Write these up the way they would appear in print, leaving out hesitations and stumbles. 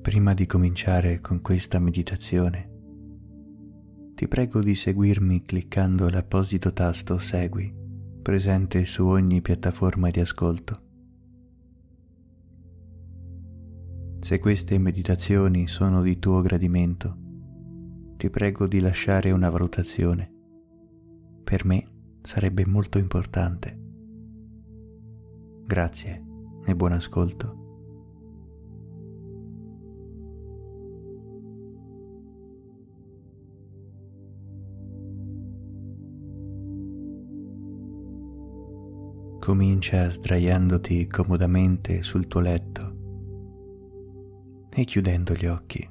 Prima di cominciare con questa meditazione, ti prego di seguirmi cliccando l'apposito tasto Segui, presente su ogni piattaforma di ascolto. Se queste meditazioni sono di tuo gradimento, ti prego di lasciare una valutazione. Per me sarebbe molto importante. Grazie e buon ascolto. Comincia sdraiandoti comodamente sul tuo letto e chiudendo gli occhi.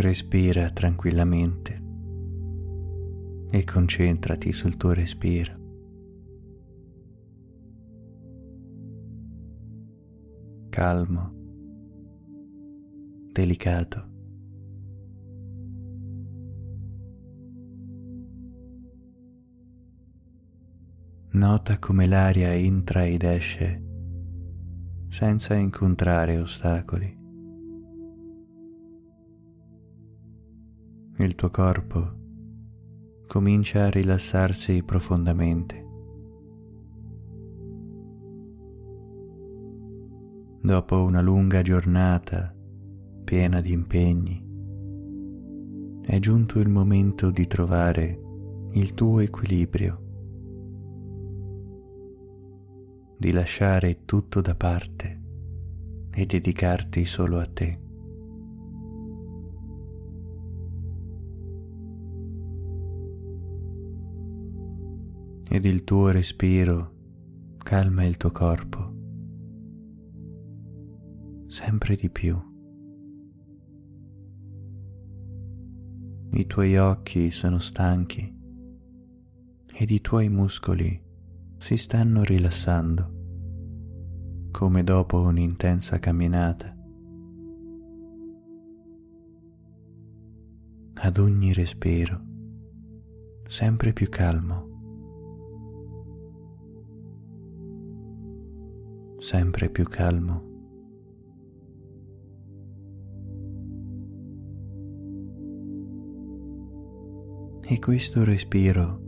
Respira tranquillamente e concentrati sul tuo respiro. Calmo, delicato. Nota come l'aria entra ed esce senza incontrare ostacoli. Il tuo corpo comincia a rilassarsi profondamente. Dopo una lunga giornata piena di impegni, è giunto il momento di trovare il tuo equilibrio, di lasciare tutto da parte e dedicarti solo a te. Ed il tuo respiro calma il tuo corpo sempre di più. I tuoi occhi sono stanchi ed i tuoi muscoli si stanno rilassando, come dopo un'intensa camminata. Ad ogni respiro, sempre più calmo, sempre più calmo. E questo respiro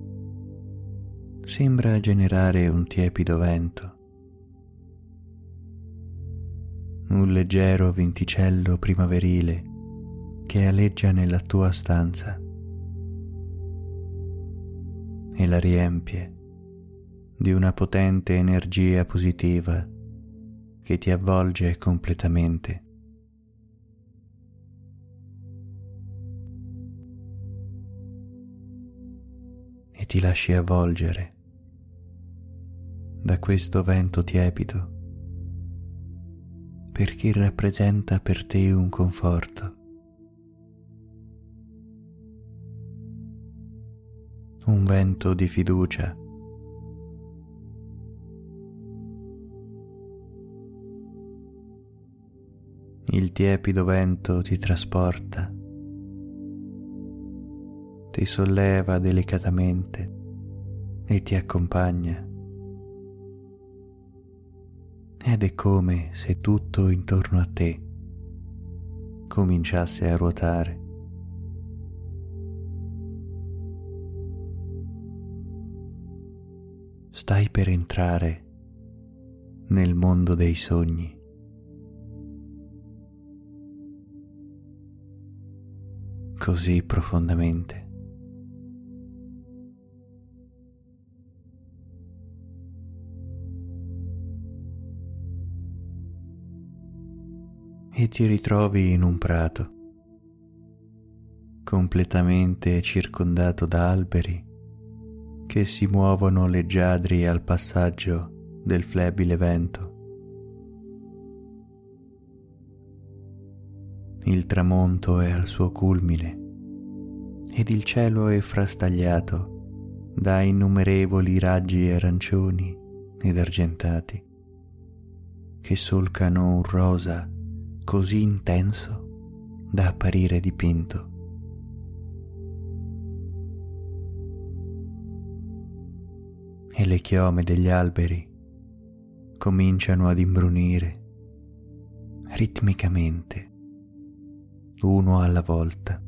sembra generare un tiepido vento, un leggero venticello primaverile che aleggia nella tua stanza e la riempie di una potente energia positiva che ti avvolge completamente. E ti lasci avvolgere da questo vento tiepido, perché rappresenta per te un conforto, un vento di fiducia, il tiepido vento ti trasporta, ti solleva delicatamente e ti accompagna. Ed è come se tutto intorno a te cominciasse a ruotare. Stai per entrare nel mondo dei sogni. Così profondamente. E ti ritrovi in un prato, completamente circondato da alberi che che si muovono leggiadri al passaggio del flebile vento. Il tramonto è al suo culmine ed il cielo è frastagliato da innumerevoli raggi arancioni ed argentati che solcano un rosa così intenso da apparire dipinto. E le chiome degli alberi cominciano ad imbrunire ritmicamente, uno alla volta.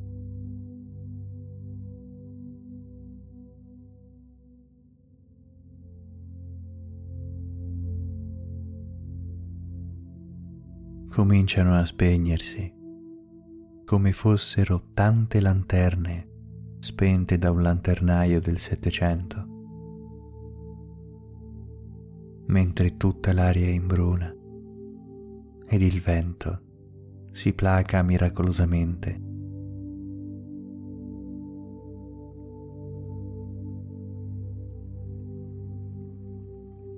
Cominciano a spegnersi, come fossero tante lanterne spente da un lanternaio del Settecento, mentre tutta l'aria imbruna ed il vento si placa miracolosamente.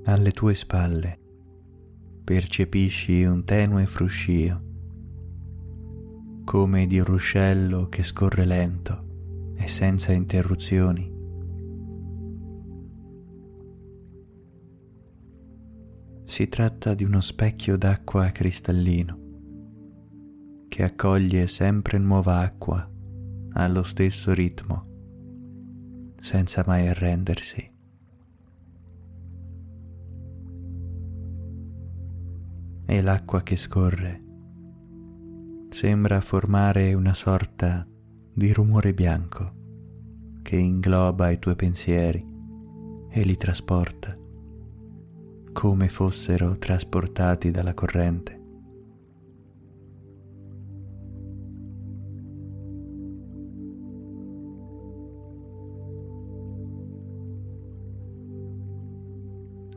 Alle tue spalle percepisci un tenue fruscio, come di un ruscello che scorre lento e senza interruzioni. Si tratta di uno specchio d'acqua cristallino che accoglie sempre nuova acqua allo stesso ritmo, senza mai arrendersi. E l'acqua che scorre sembra formare una sorta di rumore bianco che ingloba i tuoi pensieri e li trasporta, come fossero trasportati dalla corrente.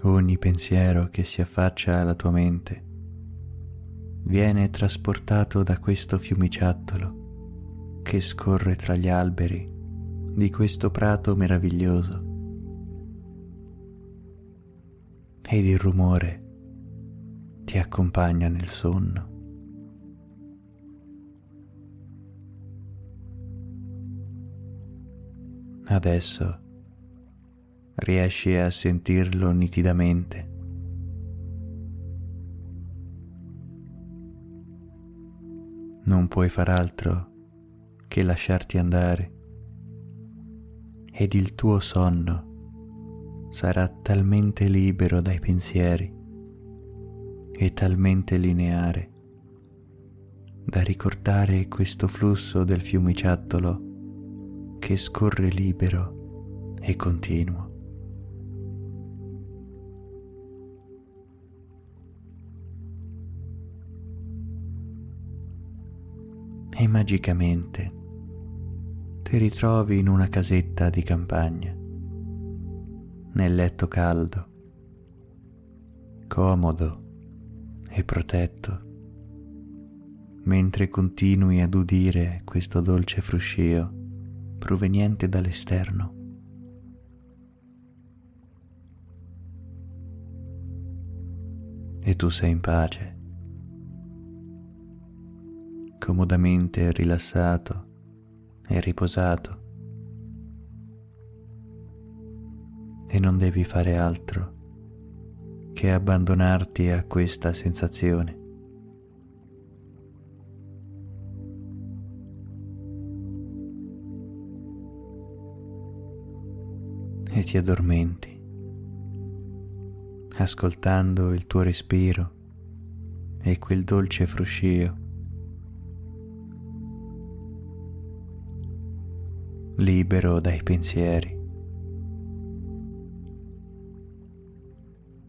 Ogni pensiero che si affaccia alla tua mente viene trasportato da questo fiumiciattolo che scorre tra gli alberi di questo prato meraviglioso. Ed il rumore ti accompagna nel sonno. Adesso riesci a sentirlo nitidamente. Non puoi far altro che lasciarti andare, ed il tuo sonno sarà talmente libero dai pensieri e talmente lineare da ricordare questo flusso del fiumiciattolo che scorre libero e continuo. E magicamente ti ritrovi in una casetta di campagna, nel letto caldo, comodo e protetto, mentre continui ad udire questo dolce fruscio proveniente dall'esterno. E tu sei in pace, comodamente rilassato e riposato, e non devi fare altro che abbandonarti a questa sensazione. E ti addormenti, ascoltando il tuo respiro e quel dolce fruscio, libero dai pensieri,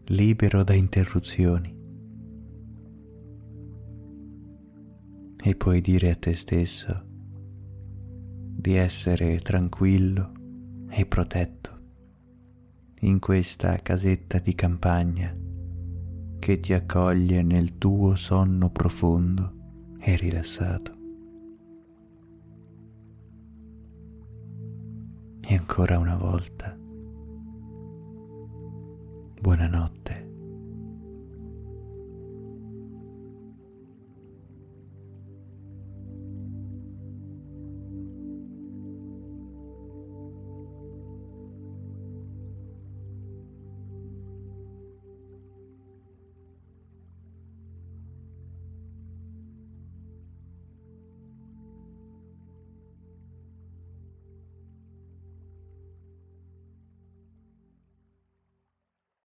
libero da interruzioni, e puoi dire a te stesso di essere tranquillo e protetto in questa casetta di campagna che ti accoglie nel tuo sonno profondo e rilassato. E ancora una volta Buonanotte.